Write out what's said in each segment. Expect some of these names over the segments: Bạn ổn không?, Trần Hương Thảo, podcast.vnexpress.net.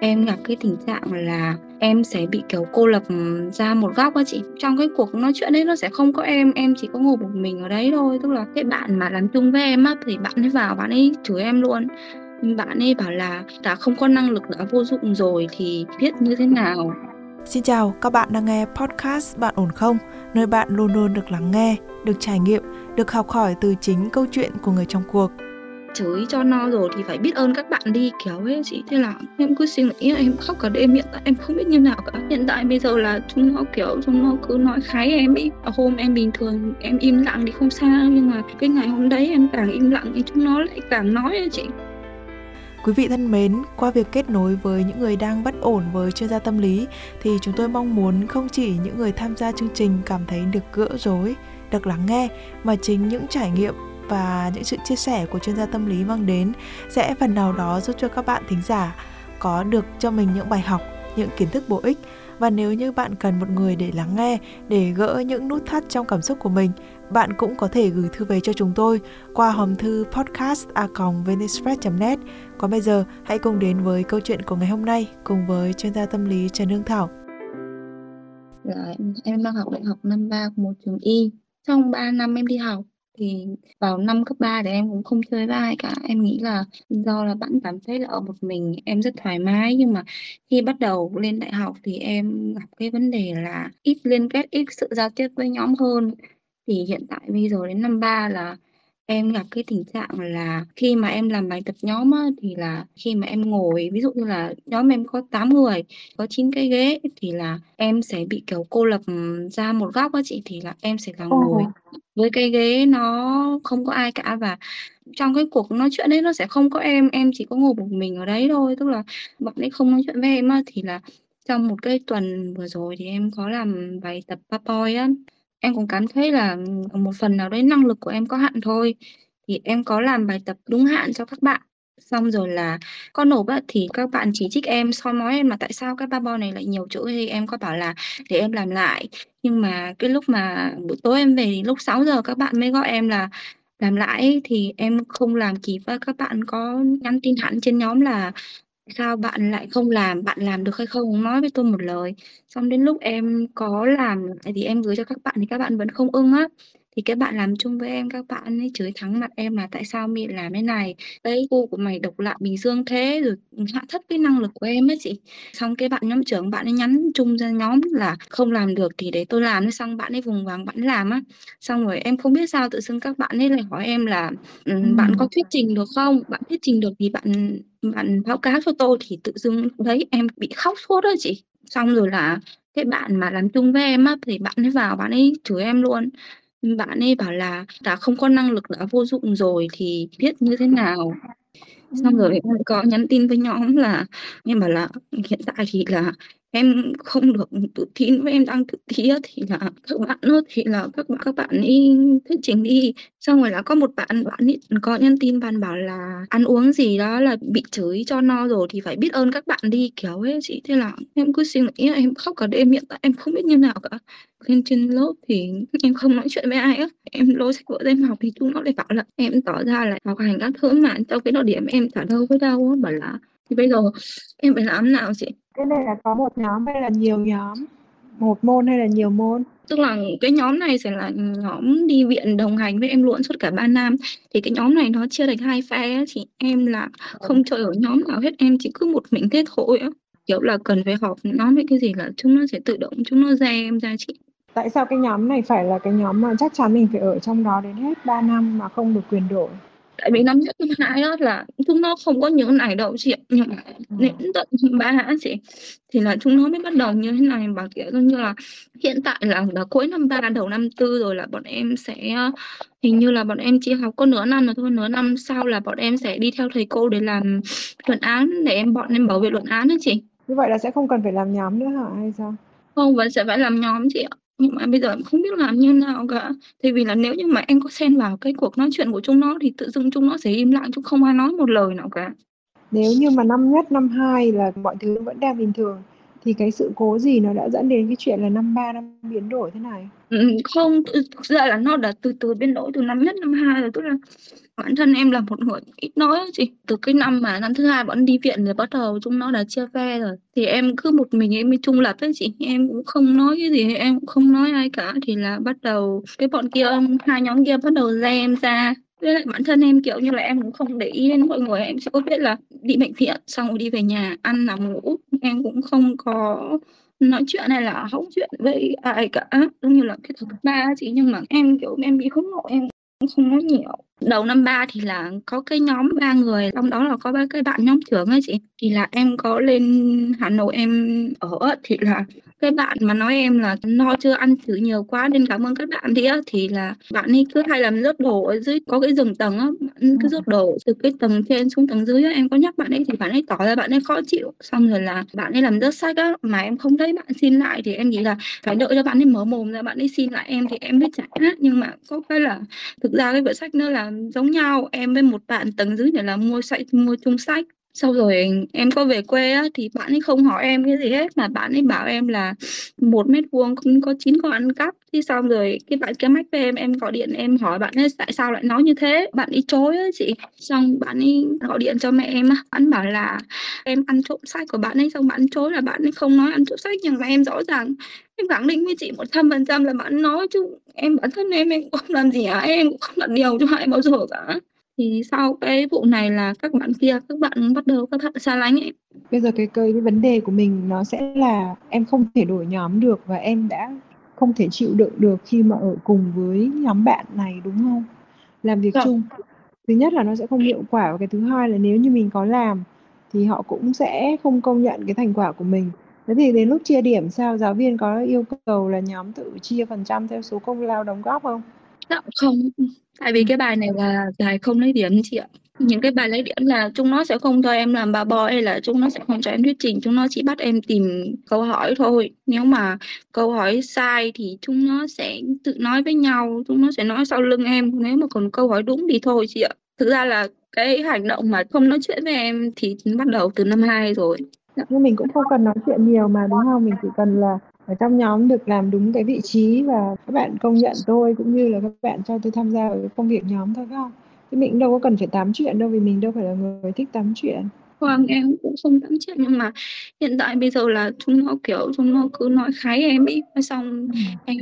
em gặp cái tình trạng là em sẽ bị kiểu cô lập ra một góc á chị. Trong cái cuộc nói chuyện ấy nó sẽ không có em chỉ có ngồi một mình ở đấy thôi. Tức là cái bạn mà làm chung với em á thì bạn ấy vào bạn ấy chửi em luôn. Bạn ấy bảo là đã không có năng lực, đã vô dụng rồi thì biết như thế nào. Xin chào, các bạn đang nghe podcast Bạn ổn không? Nơi bạn luôn luôn được lắng nghe, được trải nghiệm, được học hỏi từ chính câu chuyện của người trong cuộc. Chửi cho no rồi thì phải biết ơn các bạn đi, kéo ấy chị. Thế là em cứ suy nghĩ, em khóc cả đêm, hiện tại em không biết như nào cả. Hiện tại bây giờ là chúng nó cứ nói khái em ấy. Hôm em bình thường em im lặng thì không sao, nhưng mà cái ngày hôm đấy em càng im lặng thì chúng nó lại càng nói ấy chị. Quý vị thân mến, qua việc kết nối với những người đang bất ổn với chuyên gia tâm lý thì chúng tôi mong muốn không chỉ những người tham gia chương trình cảm thấy được gỡ rối, được lắng nghe, mà chính những trải nghiệm và những sự chia sẻ của chuyên gia tâm lý mang đến sẽ phần nào đó giúp cho các bạn thính giả có được cho mình những bài học, những kiến thức bổ ích. Và nếu như bạn cần một người để lắng nghe, để gỡ những nút thắt trong cảm xúc của mình, bạn cũng có thể gửi thư về cho chúng tôi qua hòm thư podcast.vnexpress.net. Còn bây giờ, hãy cùng đến với câu chuyện của ngày hôm nay cùng với chuyên gia tâm lý Trần Hương Thảo. Em đang học đại học năm 3 của một trường y. Trong 3 năm em đi học, thì vào năm cấp 3 thì em cũng không chơi với ai cả. Em nghĩ là do là bạn cảm thấy là ở một mình em rất thoải mái. Nhưng mà khi bắt đầu lên đại học thì em gặp cái vấn đề là ít liên kết, ít sự giao tiếp với nhóm hơn. Thì hiện tại bây giờ đến năm 3 là em gặp cái tình trạng là khi mà em làm bài tập nhóm á, thì là khi mà em ngồi, ví dụ như là nhóm em có 8 người, có 9 cái ghế, thì là em sẽ bị kiểu cô lập ra một góc á chị. Thì là em sẽ là ngồi với cái ghế nó không có ai cả, và trong cái cuộc nói chuyện ấy nó sẽ không có em chỉ có ngồi một mình ở đấy thôi. Tức là bọn ấy không nói chuyện với em á, thì là trong một cái tuần vừa rồi thì em có làm bài tập PowerPoint á. Em cũng cảm thấy là một phần nào đấy năng lực của em có hạn thôi. Thì em có làm bài tập đúng hạn cho các bạn. Xong rồi là có nộp á, thì các bạn chỉ trích em, soi mói em mà tại sao cái PowerPoint này lại nhiều chữ. Thì em có bảo là để em làm lại. Nhưng mà cái lúc mà buổi tối em về thì lúc 6 giờ các bạn mới gọi em là làm lại. Thì em không làm kịp, và các bạn có nhắn tin hẳn trên nhóm là sao bạn lại không làm, bạn làm được hay không, nói với tôi một lời. Xong đến lúc em có làm lại thì em gửi cho các bạn thì các bạn vẫn không ưng á. Thì các bạn làm chung với em, các bạn ấy chửi thẳng mặt em là tại sao mày làm thế này, cái cô của mày độc lạ Bình Dương thế, rồi hạ thấp cái năng lực của em ấy chị. Xong cái bạn nhóm trưởng bạn ấy nhắn chung ra nhóm là không làm được thì để tôi làm. Xong bạn ấy vùng vàng bạn ấy làm á. Xong rồi em không biết sao tự dưng các bạn ấy lại hỏi em là bạn có thuyết trình được không, bạn thuyết trình được thì bạn báo cáo cho tôi. Thì tự dưng đấy em bị khóc suốt đó chị. Xong rồi là cái bạn mà làm chung với em á thì bạn ấy vào bạn ấy chửi em luôn. Bạn ấy bảo là đã không có năng lực, đã vô dụng rồi thì biết như thế nào. Xong rồi em có nhắn tin với nhóm là em bảo là hiện tại thì là em không được tự tin, với em đang tự thi thì là các bạn nữa thì là các bạn ấy thuyết trình đi. Xong rồi là có một bạn ấy có nhắn tin, bạn bảo là ăn uống gì đó là bị chửi cho no rồi thì phải biết ơn các bạn đi, kéo ấy chị. Thế là em cứ suy nghĩ, em khóc cả đêm, hiện tại em không biết như nào cả. Trên lớp thì em không nói chuyện với ai á, em lôi sách vở lên học thì chúng nó lại bảo là em tỏ ra là học hành các thứ mà trong cái độ điểm em chả đâu với đâu, bảo là thì bây giờ em phải làm nào chị? Cái này là có một nhóm hay là nhiều nhóm? Một môn hay là nhiều môn? Tức là cái nhóm này sẽ là nhóm đi viện đồng hành với em luôn suốt cả 3 năm. Thì cái nhóm này nó chia thành hai phe, thì em là không chơi ở nhóm nào hết, em chỉ cứ một mình thế thôi. Kiểu là cần phải họp nhóm với cái gì là chúng nó sẽ tự động, chúng nó ra em ra chị. Tại sao cái nhóm này phải là cái nhóm mà chắc chắn mình phải ở trong đó đến hết 3 năm mà không được quyền đổi? Tại vì năm nhất năm hai đó là chúng nó không có những này đâu chị, nhưng mà đến tận ba chị thì là chúng nó mới bắt đầu như thế này. Và kiểu như là hiện tại là cuối năm 3 đầu năm 4 rồi, là bọn em sẽ hình như là bọn em chỉ học có nửa năm rồi thôi, nửa năm sau là bọn em sẽ đi theo thầy cô để làm luận án, để bọn em bảo vệ luận án đó chị. Như vậy là sẽ không cần phải làm nhóm nữa hả hay sao? Không, vẫn sẽ phải làm nhóm chị ạ. Nhưng mà bây giờ em không biết làm như nào cả. Tại vì là nếu như mà em có xen vào cái cuộc nói chuyện của chúng nó thì tự dưng chúng nó sẽ im lặng, chúng không ai nói một lời nào cả. Nếu như mà năm nhất, năm hai là mọi thứ vẫn đang bình thường Thì cái sự cố gì nó đã dẫn đến cái chuyện là năm 3 năm biến đổi thế này? Không, thực ra là nó đã từ biến đổi từ năm nhất năm hai rồi. Tức là bản thân em là một người ít nói chị. Từ cái năm mà năm thứ hai bọn đi viện rồi bắt đầu chúng nó đã chia phe rồi. Thì em cứ một mình em trung lập ấy chị. Em cũng không nói cái gì, em cũng không nói ai cả. Thì là bắt đầu cái bọn kia, hai nhóm kia bắt đầu ra em ra. Với lại bản thân em kiểu như là em cũng không để ý đến mọi người. Em sẽ có biết là đi bệnh viện xong rồi đi về nhà ăn nằm ngủ. Em cũng không có nói chuyện hay là hóng chuyện với ai cả, giống như là cái thứ ba chị. Nhưng mà em kiểu em bị hướng nội, em cũng không nói nhiều. Đầu năm 3 thì là có cái nhóm 3 người, trong đó là có ba cái bạn nhóm trưởng ấy chị. Thì là em có lên Hà Nội em ở, thì là cái bạn mà nói em là no chưa, ăn thử nhiều quá nên cảm ơn các bạn đi á, thì là bạn ấy cứ hay làm rớt đồ ở dưới, có cái giường tầng á, cứ rớt đồ từ cái tầng trên xuống tầng dưới á. Em có nhắc bạn ấy thì bạn ấy tỏ ra bạn ấy khó chịu, xong rồi là bạn ấy làm rớt sách á, mà em không thấy bạn xin lại thì em nghĩ là phải đợi cho bạn ấy mở mồm ra bạn ấy xin lại em thì em mới trả. Nhưng mà có cái là thực ra cái vở sách nữa là giống nhau, em với một bạn tầng dưới này là mua chung sách. Sau rồi em có về quê á, thì bạn ấy không hỏi em cái gì hết, mà bạn ấy bảo em là 1 mét vuông cũng có 9 con ăn cắp. Thì xong rồi cái bạn kia mách với em gọi điện em hỏi bạn ấy tại sao lại nói như thế, bạn ấy chối á chị. Xong bạn ấy gọi điện cho mẹ em á, bạn bảo là em ăn trộm sách của bạn ấy, xong bạn chối là bạn ấy không nói ăn trộm sách. Nhưng mà em rõ ràng em khẳng định với chị 100% là bạn nói, chứ em bản thân em cũng không làm gì cả, em cũng không làm điều cho ai bao giờ cả. Thì sau cái vụ này là các bạn kia, các bạn bắt đầu các bạn xa lánh ấy. Bây giờ cái vấn đề của mình nó sẽ là em không thể đổi nhóm được và em đã không thể chịu đựng được khi mà ở cùng với nhóm bạn này, đúng không? Làm việc chung. Thứ nhất là nó sẽ không hiệu quả, và cái thứ hai là nếu như mình có làm thì họ cũng sẽ không công nhận cái thành quả của mình. Thế thì đến lúc chia điểm sao, giáo viên có yêu cầu là nhóm tự chia phần trăm theo số công lao đóng góp không? Dạ, không. Tại vì cái bài này là bài không lấy điểm chị ạ. Những cái bài lấy điểm là chúng nó sẽ không cho em làm bà bò, hay là chúng nó sẽ không cho em thuyết trình, chúng nó chỉ bắt em tìm câu hỏi thôi. Nếu mà câu hỏi sai thì chúng nó sẽ tự nói với nhau, chúng nó sẽ nói sau lưng em. Nếu mà còn câu hỏi đúng thì thôi chị ạ. Thực ra là cái hành động mà không nói chuyện với em thì bắt đầu từ năm 2 rồi. Nhưng mình cũng không cần nói chuyện nhiều mà, đúng không? Mình chỉ cần là ở trong nhóm được làm đúng cái vị trí và các bạn công nhận tôi, cũng như là các bạn cho tôi tham gia vào cái công việc nhóm thôi, không? Thì mình đâu có cần phải tám chuyện đâu, vì mình đâu phải là người thích tám chuyện. Vâng, em cũng không tám chuyện, nhưng mà hiện tại bây giờ là chúng nó kiểu chúng nó cứ nói khái em ấy. Xong em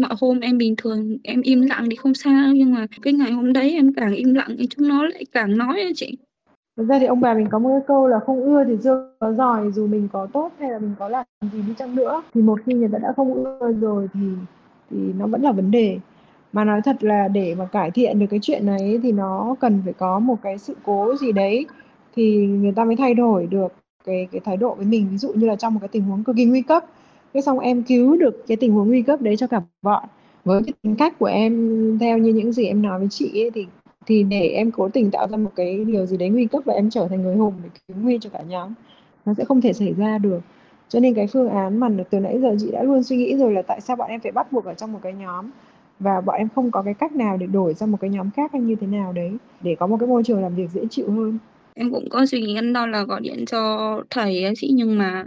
mọi hôm em bình thường em im lặng thì không sao, nhưng mà cái ngày hôm đấy em càng im lặng thì chúng nó lại càng nói ấy chị. Thực ra thì ông bà mình có một cái câu là không ưa thì chưa có giỏi, dù mình có tốt hay là mình có làm gì đi chăng nữa. Thì một khi người ta đã không ưa rồi thì nó vẫn là vấn đề. Mà nói thật là để mà cải thiện được cái chuyện này thì nó cần phải có một cái sự cố gì đấy thì người ta mới thay đổi được cái thái độ với mình. Ví dụ như là trong một cái tình huống cực kỳ nguy cấp, cái xong em cứu được cái tình huống nguy cấp đấy cho cả bọn. Với cái tính cách của em, theo như những gì em nói với chị ấy, thì để em cố tình tạo ra một cái điều gì đấy nguy cấp và em trở thành người hùng để cứu nguy cho cả nhóm, nó sẽ không thể xảy ra được. Cho nên cái phương án mà từ nãy giờ chị đã luôn suy nghĩ rồi là tại sao bọn em phải bắt buộc ở trong một cái nhóm và bọn em không có cái cách nào để đổi sang một cái nhóm khác hay như thế nào đấy để có một cái môi trường làm việc dễ chịu hơn. Em cũng có suy nghĩ ăn đau là gọi điện cho thầy ấy chị, nhưng mà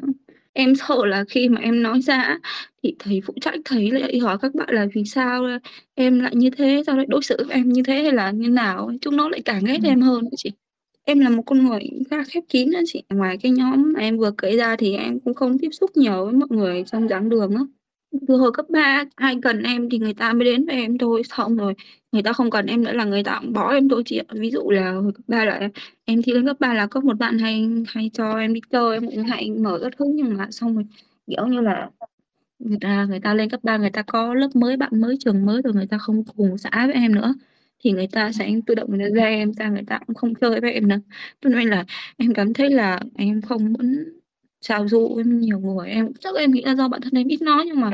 em sợ là khi mà em nói ra thì thầy phụ trách, thầy lại hỏi các bạn là vì sao em lại như thế, sao lại đối xử với em như thế hay là như nào. Chúng nó lại càng ghét em hơn chị. Em là một con người khá khép kín đó chị. Ngoài cái nhóm mà em vừa kể ra thì em cũng không tiếp xúc nhiều với mọi người trong giảng đường á. Từ hồi cấp 3 ai cần em thì người ta mới đến với em thôi, xong rồi người ta không cần em nữa là người ta cũng bỏ em thôi chị ạ. Ví dụ là hồi cấp 3 là em thi lên cấp 3 là có một bạn hay cho em đi chơi, em cũng hay mở rất hứng, nhưng mà xong rồi kiểu như là người ta lên cấp 3 người ta có lớp mới, bạn mới, trường mới rồi, người ta không cùng xã với em nữa thì người ta sẽ tự động người ta ra em ra, người ta cũng không chơi với em nữa. Cho nên là em cảm thấy là em không muốn sao dụ em nhiều người. Em chắc em nghĩ là do bản thân em ít nói, nhưng mà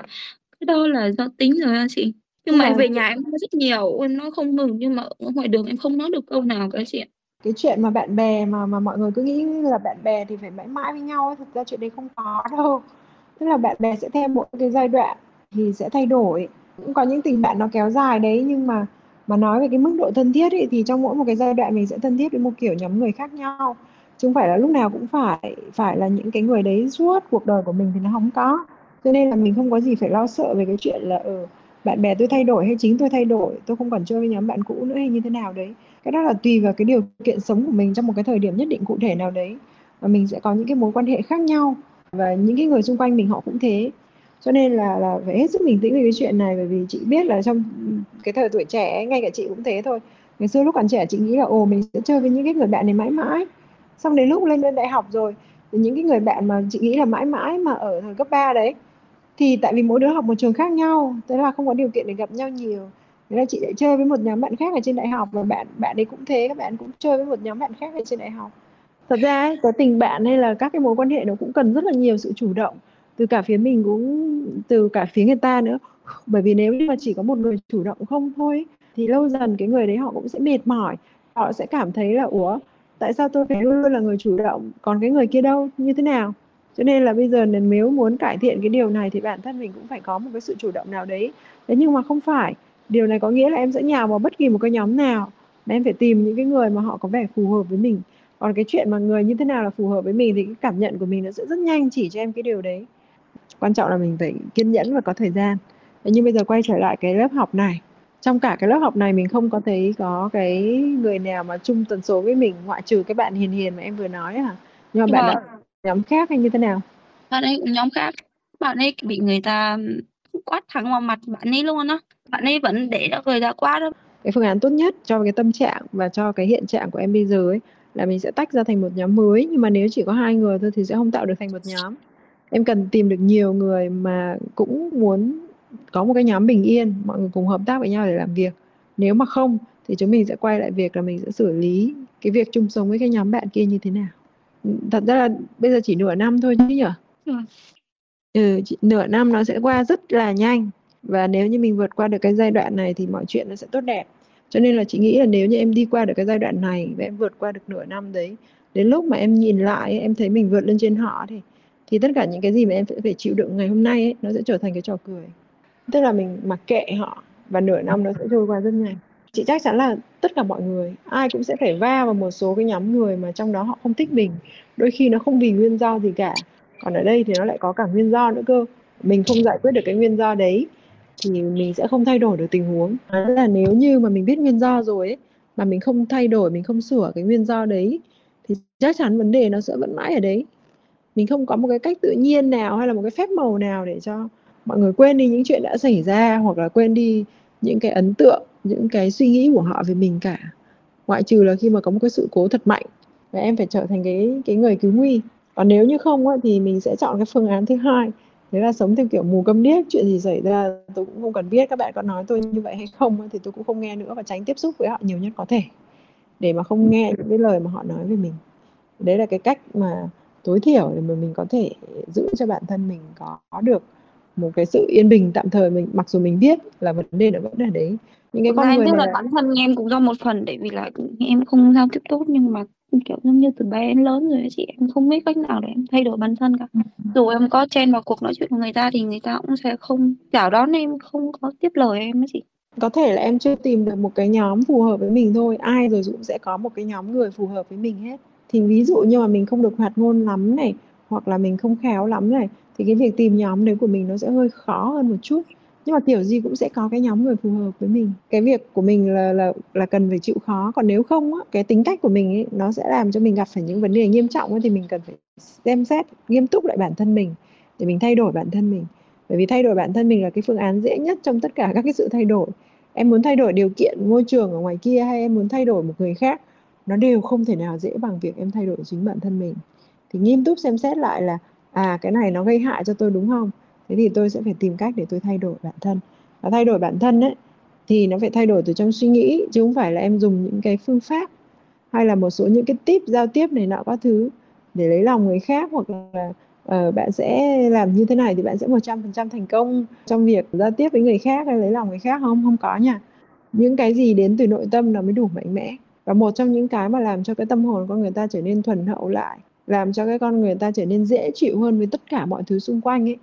cái đó là do tính rồi á chị. Nhưng mà về nhà em nói rất nhiều, em nói không ngừng, nhưng mà ở ngoài đường em không nói được câu nào cả chị. Cái chuyện mà bạn bè mà mọi người cứ nghĩ là bạn bè thì phải mãi mãi với nhau, thực ra chuyện đấy không có đâu. Tức là bạn bè sẽ theo mỗi cái giai đoạn thì sẽ thay đổi. Cũng có những tình bạn nó kéo dài đấy, nhưng mà nói về cái mức độ thân thiết ấy, thì trong mỗi một cái giai đoạn mình sẽ thân thiết với một kiểu nhóm người khác nhau. chứ không phải là lúc nào cũng phải là những cái người đấy suốt cuộc đời của mình thì nó không có. Cho nên là mình không có gì phải lo sợ về cái chuyện là bạn bè tôi thay đổi hay chính tôi thay đổi, tôi không còn chơi với nhóm bạn cũ nữa hay như thế nào đấy. Cái đó là tùy vào cái điều kiện sống của mình trong một cái thời điểm nhất định cụ thể nào đấy, và mình sẽ có những cái mối quan hệ khác nhau, và những cái người xung quanh mình họ cũng thế. Cho nên là phải hết sức bình tĩnh về cái chuyện này, bởi vì chị biết là trong cái thời tuổi trẻ ấy, ngay cả chị cũng thế thôi. Ngày xưa lúc còn trẻ chị nghĩ là mình sẽ chơi với những cái người bạn này mãi mãi. Xong đến lúc lên đại học rồi, những cái người bạn mà chị nghĩ là mãi mãi mà ở thời cấp 3 đấy, thì tại vì mỗi đứa học một trường khác nhau, thế là không có điều kiện để gặp nhau nhiều. Thế là chị lại chơi với một nhóm bạn khác ở trên đại học, và bạn ấy cũng thế, các bạn cũng chơi với một nhóm bạn khác ở trên đại học. Thật ra ấy, cái tình bạn hay là các cái mối quan hệ nó cũng cần rất là nhiều sự chủ động từ cả phía mình cũng từ cả phía người ta nữa. Bởi vì nếu mà chỉ có một người chủ động không thôi thì lâu dần cái người đấy họ cũng sẽ mệt mỏi, họ sẽ cảm thấy là tại sao tôi phải luôn là người chủ động, còn cái người kia đâu, như thế nào. Cho nên là bây giờ nếu muốn cải thiện cái điều này thì bản thân mình cũng phải có một cái sự chủ động nào đấy. Thế nhưng mà không phải, điều này có nghĩa là em sẽ nhào vào bất kỳ một cái nhóm nào, em phải tìm những cái người mà họ có vẻ phù hợp với mình. Còn cái chuyện mà người như thế nào là phù hợp với mình thì cái cảm nhận của mình nó sẽ rất nhanh chỉ cho em cái điều đấy. Quan trọng là mình phải kiên nhẫn và có thời gian. Thế nhưng bây giờ quay trở lại cái lớp học này, trong cả cái lớp học này mình không có thấy có cái người nào mà chung tần số với mình, ngoại trừ cái bạn hiền mà em vừa nói hả? Nhưng mà bạn đã nhóm khác hay như thế nào? Bạn ấy cũng nhóm khác. Bạn ấy bị người ta quát thẳng vào mặt bạn ấy luôn á. Bạn ấy vẫn để cho người ta quát đó. Cái phương án tốt nhất cho cái tâm trạng và cho cái hiện trạng của em bây giờ ấy là mình sẽ tách ra thành một nhóm mới. Nhưng mà nếu chỉ có 2 người thôi thì sẽ không tạo được thành một nhóm. Em cần tìm được nhiều người mà cũng muốn có một cái nhóm bình yên, mọi người cùng hợp tác với nhau để làm việc. Nếu mà không thì chúng mình sẽ quay lại việc là mình sẽ xử lý cái việc chung sống với cái nhóm bạn kia như thế nào. Thật ra là bây giờ chỉ nửa năm thôi chứ nhỉ? Nửa năm nó sẽ qua rất là nhanh. Và nếu như mình vượt qua được cái giai đoạn này thì mọi chuyện nó sẽ tốt đẹp. Cho nên là chị nghĩ là nếu như em đi qua được cái giai đoạn này và em vượt qua được nửa năm đấy, đến lúc mà em nhìn lại, em thấy mình vượt lên trên họ thì tất cả những cái gì mà em phải chịu đựng ngày hôm nay ấy, nó sẽ trở thành cái trò cười. Tức là mình mặc kệ họ và nửa năm nó sẽ trôi qua rất nhanh. Chị chắc chắn là tất cả mọi người, ai cũng sẽ phải va vào một số cái nhóm người mà trong đó họ không thích mình. Đôi khi nó không vì nguyên do gì cả. Còn ở đây thì nó lại có cả nguyên do nữa cơ. Mình không giải quyết được cái nguyên do đấy thì mình sẽ không thay đổi được tình huống. Đó là nếu như mà mình biết nguyên do rồi ấy, mà mình không thay đổi, mình không sửa cái nguyên do đấy thì chắc chắn vấn đề nó sẽ vẫn mãi ở đấy. Mình không có một cái cách tự nhiên nào hay là một cái phép màu nào để cho mọi người quên đi những chuyện đã xảy ra, hoặc là quên đi những cái ấn tượng, những cái suy nghĩ của họ về mình cả. Ngoại trừ là khi mà có một cái sự cố thật mạnh và em phải trở thành cái người cứu nguy. Còn nếu như không ấy, thì mình sẽ chọn cái phương án thứ hai, đấy là sống theo kiểu mù câm điếc. Chuyện gì xảy ra tôi cũng không cần biết, các bạn có nói tôi như vậy hay không ấy, thì tôi cũng không nghe nữa, và tránh tiếp xúc với họ nhiều nhất có thể để mà không nghe những cái lời mà họ nói về mình. Đấy là cái cách mà tối thiểu để mà mình có thể giữ cho bản thân mình có được một cái sự yên bình tạm thời. Mình mặc dù mình biết là vấn đề nó vẫn là đấy, những cái con người tức là bản thân em cũng do một phần, tại vì là em không giao tiếp tốt, nhưng mà kiểu như từ bé đến lớn rồi chị, em không biết cách nào để em thay đổi bản thân cả. Dù em có chen vào cuộc nói chuyện của người ta thì người ta cũng sẽ không chào đón em, không có tiếp lời em ấy chị. Có thể là em chưa tìm được một cái nhóm phù hợp với mình thôi, ai rồi cũng sẽ có một cái nhóm người phù hợp với mình hết. Thì ví dụ như mà mình không được hoạt ngôn lắm này, hoặc là mình không khéo lắm này, thì cái việc tìm nhóm đấy của mình nó sẽ hơi khó hơn một chút. Nhưng mà kiểu gì cũng sẽ có cái nhóm người phù hợp với mình. Cái việc của mình là cần phải chịu khó. Còn nếu không á, cái tính cách của mình ấy, nó sẽ làm cho mình gặp phải những vấn đề nghiêm trọng ấy, thì mình cần phải xem xét nghiêm túc lại bản thân mình để mình thay đổi bản thân mình. Bởi vì thay đổi bản thân mình là cái phương án dễ nhất trong tất cả các cái sự thay đổi. Em muốn thay đổi điều kiện môi trường ở ngoài kia hay em muốn thay đổi một người khác, nó đều không thể nào dễ bằng việc em thay đổi chính bản thân mình. Thì nghiêm túc xem xét lại là cái này nó gây hại cho tôi đúng không? Thế thì tôi sẽ phải tìm cách để tôi thay đổi bản thân. Và thay đổi bản thân ấy, thì nó phải thay đổi từ trong suy nghĩ, chứ không phải là em dùng những cái phương pháp hay là một số những cái tip giao tiếp này nọ các thứ để lấy lòng người khác, hoặc là bạn sẽ làm như thế này thì bạn sẽ 100% thành công trong việc giao tiếp với người khác hay lấy lòng người khác. Không có nha. Những cái gì đến từ nội tâm nó mới đủ mạnh mẽ. Và một trong những cái mà làm cho cái tâm hồn con người ta trở nên thuần hậu lại, làm cho cái con người ta trở nên dễ chịu hơn với tất cả mọi thứ xung quanh ấy,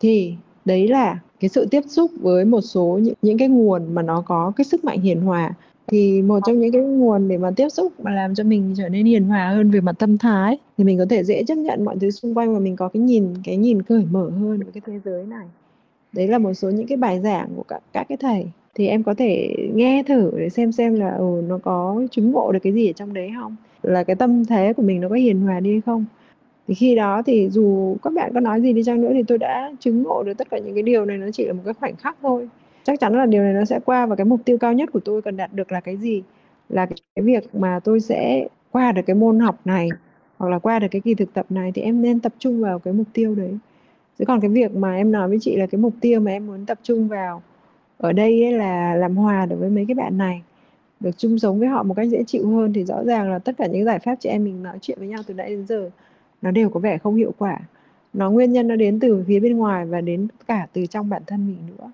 thì đấy là cái sự tiếp xúc với một số những cái nguồn mà nó có cái sức mạnh hiền hòa, Thì một trong những cái nguồn để mà tiếp xúc mà làm cho mình trở nên hiền hòa hơn về mặt tâm thái, thì mình có thể dễ chấp nhận mọi thứ xung quanh và mình có cái nhìn cởi mở hơn về cái thế giới này. Đấy là một số những cái bài giảng của các cái thầy. Thì em có thể nghe thử để xem là nó có chứng ngộ được cái gì ở trong đấy không, là cái tâm thế của mình nó có hiền hòa đi hay không. Thì khi đó thì dù các bạn có nói gì đi chăng nữa thì tôi đã chứng ngộ được tất cả những cái điều này nó chỉ là một cái khoảnh khắc thôi. Chắc chắn là điều này nó sẽ qua, và cái mục tiêu cao nhất của tôi cần đạt được là cái gì? Là cái việc mà tôi sẽ qua được cái môn học này hoặc là qua được cái kỳ thực tập này, thì em nên tập trung vào cái mục tiêu đấy. Chứ còn cái việc mà em nói với chị là cái mục tiêu mà em muốn tập trung vào ở đây là làm hòa đối với mấy cái bạn này, được chung sống với họ một cách dễ chịu hơn, thì rõ ràng là tất cả những giải pháp chị em mình nói chuyện với nhau từ nãy đến giờ nó đều có vẻ không hiệu quả. Nó nguyên nhân nó đến từ phía bên ngoài và đến cả từ trong bản thân mình nữa,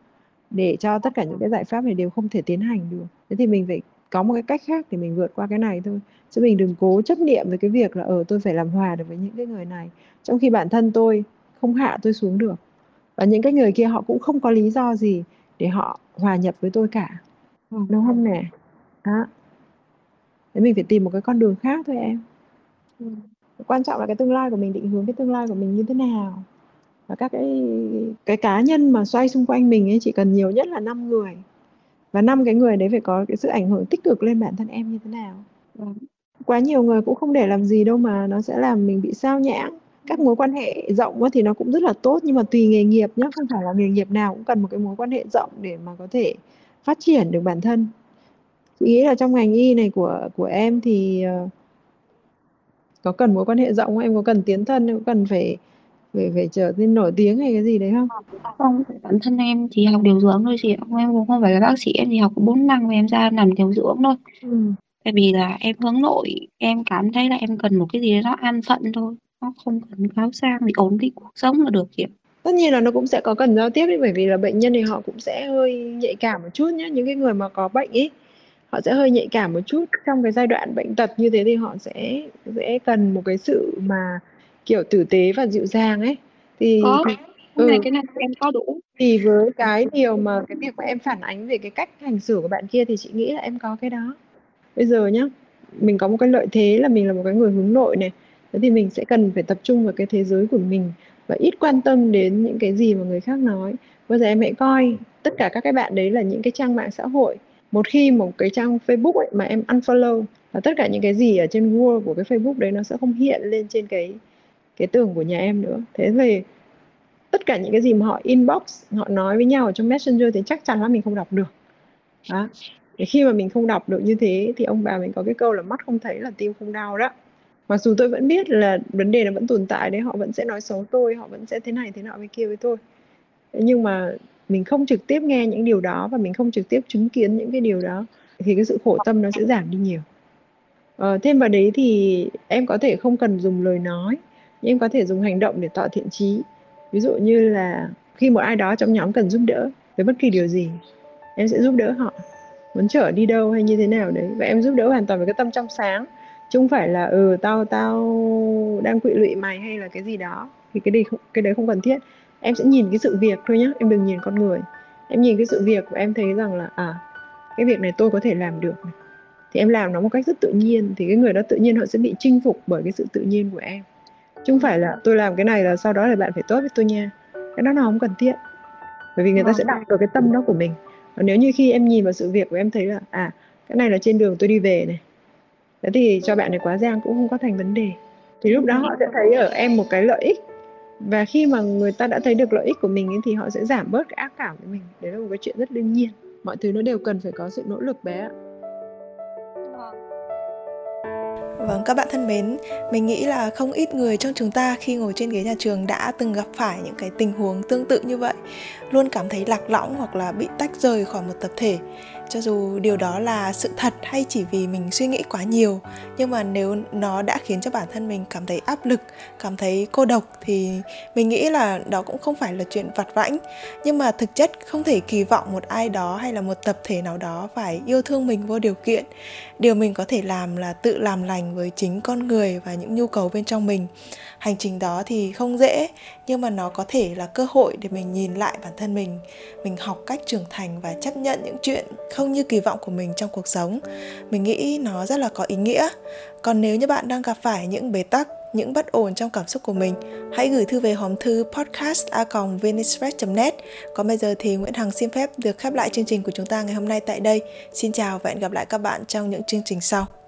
để cho tất cả những cái giải pháp này đều không thể tiến hành được. Thế thì mình phải có một cái cách khác để mình vượt qua cái này thôi. Chứ mình đừng cố chấp niệm với cái việc là tôi phải làm hòa được với những cái người này, trong khi bản thân tôi không hạ tôi xuống được. Và những cái người kia họ cũng không có lý do gì để họ hòa nhập với tôi cả, đúng không nè? Đó. Thế mình phải tìm một cái con đường khác thôi em. Quan trọng là cái tương lai của mình, định hướng cái tương lai của mình như thế nào. Và các cái cá nhân mà xoay xung quanh mình ấy, chỉ cần nhiều nhất là 5 người. Và 5 cái người đấy phải có cái sự ảnh hưởng tích cực lên bản thân em như thế nào. Quá nhiều người cũng không để làm gì đâu mà nó sẽ làm mình bị sao nhãng. Các mối quan hệ rộng thì nó cũng rất là tốt, nhưng mà tùy nghề nghiệp nhé, không phải là nghề nghiệp nào cũng cần một cái mối quan hệ rộng để mà có thể phát triển được bản thân. Chị nghĩ là trong ngành y này của em thì có cần mối quan hệ rộng không? Em có cần tiến thân, có cần phải trở nên nổi tiếng hay cái gì đấy không? Không, bản thân em thì học điều dưỡng thôi chị ạ. Em cũng không phải là bác sĩ, em thì học 4 năm và em ra làm điều dưỡng thôi. Tại vì là em hướng nội, em cảm thấy là em cần một cái gì đó nó an phận thôi, nó không cần cao sang, thì ổn định cuộc sống là được chị ạ. Tất nhiên là nó cũng sẽ có cần giao tiếp ấy, bởi vì là bệnh nhân thì họ cũng sẽ hơi nhạy cảm một chút nhé. Những cái người mà có bệnh ấy, họ sẽ hơi nhạy cảm một chút. Trong cái giai đoạn bệnh tật như thế thì họ sẽ cần một cái sự mà kiểu tử tế và dịu dàng ấy. Thì cái này em có đủ. Thì với cái điều mà cái việc mà em phản ánh về cái cách hành xử của bạn kia thì chị nghĩ là em có cái đó. Bây giờ nhá, mình có một cái lợi thế là mình là một cái người hướng nội này. Thế thì mình sẽ cần phải tập trung vào cái thế giới của mình và ít quan tâm đến những cái gì mà người khác nói. Bây giờ em hãy coi tất cả các cái bạn đấy là những cái trang mạng xã hội. Một khi một cái trang Facebook ấy mà em unfollow, là tất cả những cái gì ở trên wall của cái Facebook đấy nó sẽ không hiện lên trên cái tường của nhà em nữa. Thế thì tất cả những cái gì mà họ inbox, họ nói với nhau ở trong Messenger thì chắc chắn là mình không đọc được. Đó. Để khi mà mình không đọc được như thế thì ông bà mình có cái câu là mắt không thấy là tim không đau đó. Mặc dù tôi vẫn biết là vấn đề nó vẫn tồn tại đấy, họ vẫn sẽ nói xấu tôi, họ vẫn sẽ thế này thế nọ với kia với tôi. Nhưng mà mình không trực tiếp nghe những điều đó và mình không trực tiếp chứng kiến những cái điều đó thì cái sự khổ tâm nó sẽ giảm đi nhiều. Thêm vào đấy thì em có thể không cần dùng lời nói, nhưng em có thể dùng hành động để tỏ thiện chí. Ví dụ như là khi một ai đó trong nhóm cần giúp đỡ với bất kỳ điều gì, em sẽ giúp đỡ họ, muốn chở đi đâu hay như thế nào đấy. Và em giúp đỡ hoàn toàn với cái tâm trong sáng, chứ không phải là tao đang quỵ lụy mày hay là cái gì đó. Thì cái đấy không cần thiết. Em sẽ nhìn cái sự việc thôi nhé, em đừng nhìn con người. Em nhìn cái sự việc và em thấy rằng là cái việc này tôi có thể làm được này. Thì em làm nó một cách rất tự nhiên, thì cái người đó tự nhiên họ sẽ bị chinh phục bởi cái sự tự nhiên của em. Chứ không phải là tôi làm cái này là sau đó là bạn phải tốt với tôi nha. Cái đó nó không cần thiết. Bởi vì người ta sẽ đọc được cái tâm đó của mình. Còn nếu như khi em nhìn vào sự việc của em thấy là cái này là trên đường tôi đi về này, thế thì cho bạn này quá giang cũng không có thành vấn đề. Thì lúc đó họ sẽ thấy ở em một cái lợi ích. Và khi mà người ta đã thấy được lợi ích của mình ấy, thì họ sẽ giảm bớt cái ác cảm của mình. Đấy là một cái chuyện rất đương nhiên. Mọi thứ nó đều cần phải có sự nỗ lực bé ạ. Vâng, các bạn thân mến, mình nghĩ là không ít người trong chúng ta khi ngồi trên ghế nhà trường đã từng gặp phải những cái tình huống tương tự như vậy, luôn cảm thấy lạc lõng hoặc là bị tách rời khỏi một tập thể. Cho dù điều đó là sự thật hay chỉ vì mình suy nghĩ quá nhiều, nhưng mà nếu nó đã khiến cho bản thân mình cảm thấy áp lực, cảm thấy cô độc thì mình nghĩ là đó cũng không phải là chuyện vặt vãnh. Nhưng mà thực chất không thể kỳ vọng một ai đó hay là một tập thể nào đó phải yêu thương mình vô điều kiện. Điều mình có thể làm là tự làm lành với chính con người và những nhu cầu bên trong mình. Hành trình đó thì không dễ, nhưng mà nó có thể là cơ hội để mình nhìn lại bản thân mình học cách trưởng thành và chấp nhận những chuyện không không như kỳ vọng của mình trong cuộc sống. Mình nghĩ nó rất là có ý nghĩa. Còn nếu như bạn đang gặp phải những bế tắc, những bất ổn trong cảm xúc của mình, hãy gửi thư về hòm thư podcast.vnexpress.net. Còn bây giờ thì Nguyễn Hằng xin phép được khép lại chương trình của chúng ta ngày hôm nay tại đây. Xin chào và hẹn gặp lại các bạn trong những chương trình sau.